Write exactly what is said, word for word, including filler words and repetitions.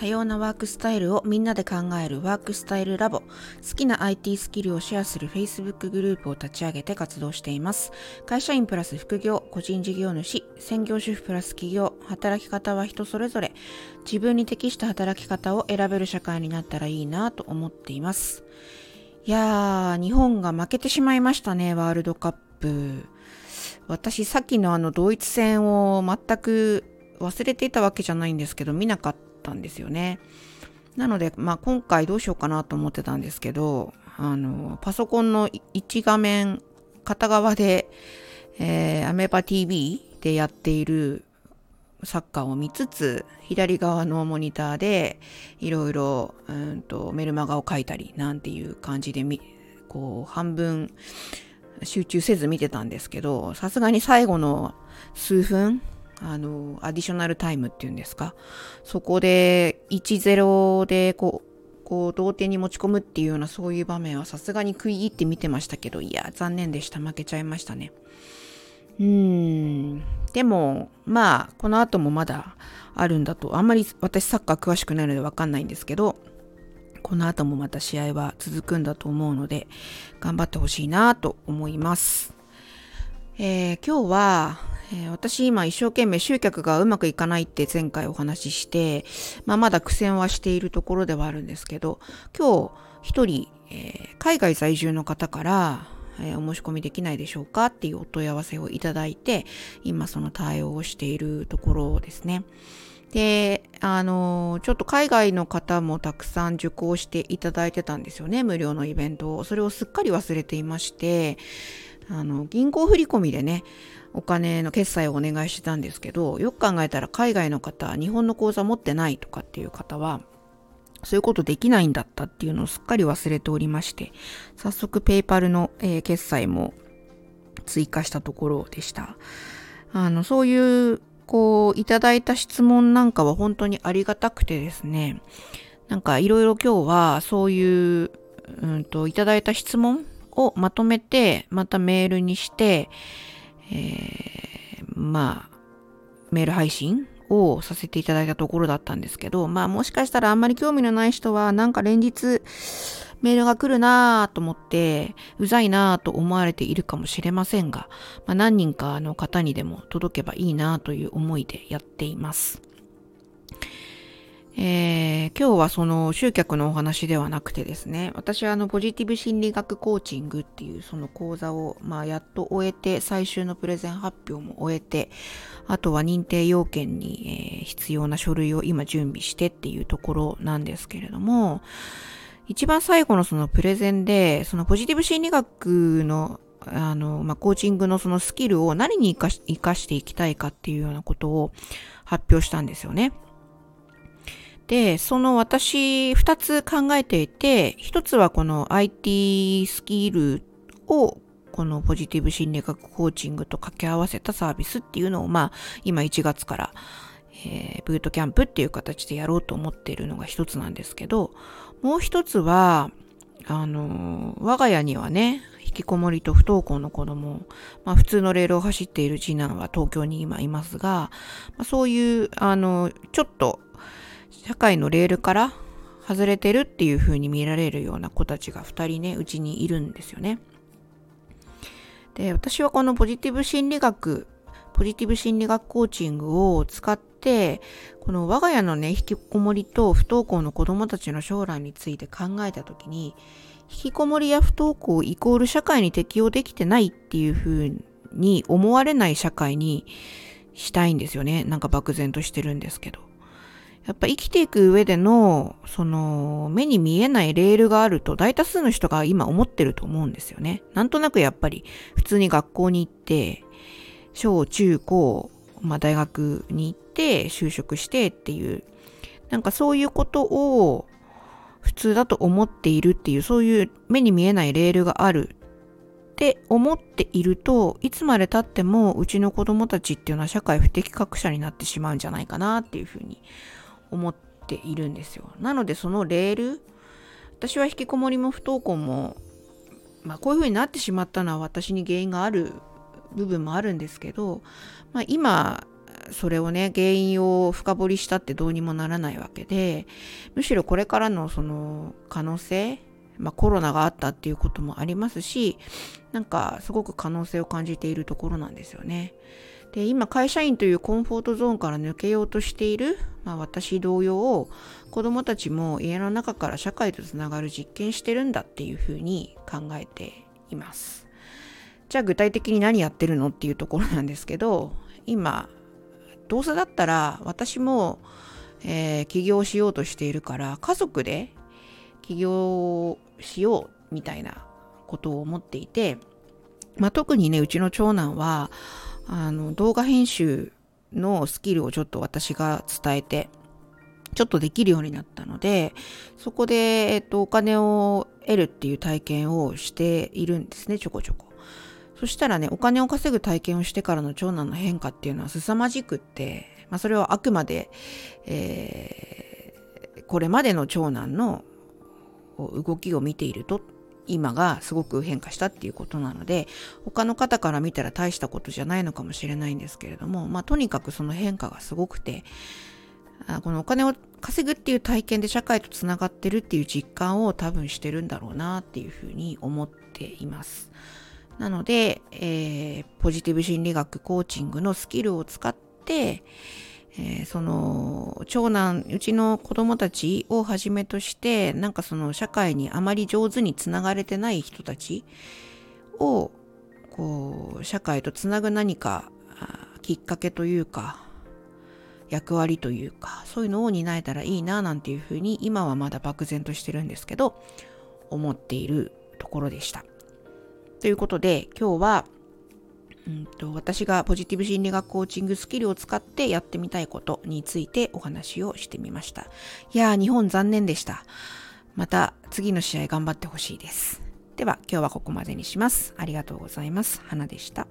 多様なワークスタイルをみんなで考えるワークスタイルラボ。好きな アイティー スキルをシェアする Facebook グループを立ち上げて活動しています。会社員プラス副業、個人事業主、専業主婦プラス企業、働き方は人それぞれ、自分に適した働き方を選べる社会になったらいいなと思っています。いやー、日本が負けてしまいましたね、ワールドカップ。私さっきのあのドイツ戦を全く忘れていたわけじゃないんですけど、見なかったんですよね。なので、まあ、今回どうしようかなと思ってたんですけど、あのパソコンのいち画面片側で、えー、アメバ ティーブイ でやっているサッカーを見つつ、左側のモニターでいろいろメルマガを書いたりなんていう感じで、みこう半分集中せず見てたんですけど、さすがに最後の数分、あのアディショナルタイムっていうんですか、そこで いちたいゼロ でこう、こう同点に持ち込むっていうような、そういう場面はさすがに食い入って見てましたけど、いや残念でした。負けちゃいましたね。うーん、でもまあこの後もまだあるんだと、あんまり私サッカー詳しくないので分かんないんですけど、この後もまた試合は続くんだと思うので頑張ってほしいなと思います。えー、今日は、えー、私今一生懸命集客がうまくいかないって前回お話しして、まあ、まだ苦戦はしているところではあるんですけど、今日一人、えー、海外在住の方からえー、お申し込みできないでしょうかっていうお問い合わせをいただいて、今その対応をしているところですね。で、あの、ちょっと海外の方もたくさん受講していただいてたんですよね、無料のイベントを。それをすっかり忘れていまして、あの、銀行振り込みでね、お金の決済をお願いしてたんですけど、よく考えたら海外の方、日本の口座持ってないとかっていう方は、そういうことできないんだったっていうのをすっかり忘れておりまして、早速ペイパルの、えー、決済も追加したところでした。あのそういうこういただいた質問なんかは本当にありがたくてですね、なんかいろいろ今日はそういう、うんと、いただいた質問をまとめてまたメールにして、えー、まあメール配信をさせていただいたところだったんですけど、まあもしかしたらあんまり興味のない人は、なんか連日メールが来るなぁと思ってうざいなぁと思われているかもしれませんが、まあ、何人かの方にでも届けばいいなぁという思いでやっています。えー、今日はその集客のお話ではなくてですね、私はあのポジティブ心理学コーチングっていうその講座を、まあ、やっと終えて、最終のプレゼン発表も終えて、あとは認定要件に、えー、必要な書類を今準備してっていうところなんですけれども、一番最後のそのプレゼンで、そのポジティブ心理学のあの、まあ、コーチングのそのスキルを何に生かし、生かしていきたいかっていうようなことを発表したんですよね。で、その私ふたつ考えていて、ひとつはこの アイティー スキルをこのポジティブ心理学コーチングと掛け合わせたサービスっていうのを、まあ今いちがつから、えー、ブートキャンプっていう形でやろうと思っているのがひとつなんですけど、もうひとつはあの我が家にはね、引きこもりと不登校の子供、まあ、普通のレールを走っている次男は東京に今いますが、まあ、そういうあのちょっと社会のレールから外れてるっていう風に見られるような子たちがふたりね、うちにいるんですよね。で、私はこのポジティブ心理学、ポジティブ心理学コーチングを使って、この我が家のね、引きこもりと不登校の子どもたちの将来について考えたときに、引きこもりや不登校イコール社会に適応できてないっていう風に思われない社会にしたいんですよね。なんか漠然としてるんですけど。やっぱ生きていく上でのその目に見えないレールがあると大多数の人が今思ってると思うんですよね。なんとなくやっぱり普通に学校に行って小中高、まあ、大学に行って就職してっていう、なんかそういうことを普通だと思っているっていう、そういう目に見えないレールがあるって思っていると、いつまで経ってもうちの子供たちっていうのは社会不適格者になってしまうんじゃないかなっていうふうに思っているんですよ。なのでそのレール、私は引きこもりも不登校も、まあ、こういう風になってしまったのは私に原因がある部分もあるんですけど、まあ、今それをね、原因を深掘りしたってどうにもならないわけで、むしろこれからのその可能性、まあ、コロナがあったっていうこともありますし、なんかすごく可能性を感じているところなんですよね。で、今会社員というコンフォートゾーンから抜けようとしている、まあ、私同様、子どもたちも家の中から社会とつながる実験してるんだっていうふうに考えています。じゃあ具体的に何やってるのっていうところなんですけど、今どうせだったら私も、えー、起業しようとしているから、家族で起業しようみたいなことを思っていて、まあ、特にね、うちの長男はあの動画編集のスキルをちょっと私が伝えてちょっとできるようになったので、そこで、えっと、お金を得るっていう体験をしているんですね、ちょこちょこ。そしたらね、お金を稼ぐ体験をしてからの長男の変化っていうのは凄まじくって、まあ、それはあくまで、えー、これまでの長男の動きを見ていると今がすごく変化したっていうことなので、他の方から見たら大したことじゃないのかもしれないんですけれども、まあ、とにかくその変化がすごくて、このお金を稼ぐっていう体験で社会とつながってるっていう実感を多分してるんだろうなっていうふうに思っています。なので、えー、ポジティブ心理学コーチングのスキルを使って、えー、その長男、うちの子供たちをはじめとして、なんかその社会にあまり上手につながれてない人たちをこう社会とつなぐ何かきっかけというか役割というか、そういうのを担えたらいいななんていうふうに、今はまだ漠然としてるんですけど思っているところでした。ということで今日は、うんと、私がポジティブ心理学コーチングスキルを使ってやってみたいことについてお話をしてみました。いやー、日本残念でした。また次の試合頑張ってほしいです。では今日はここまでにします。ありがとうございます。花でした。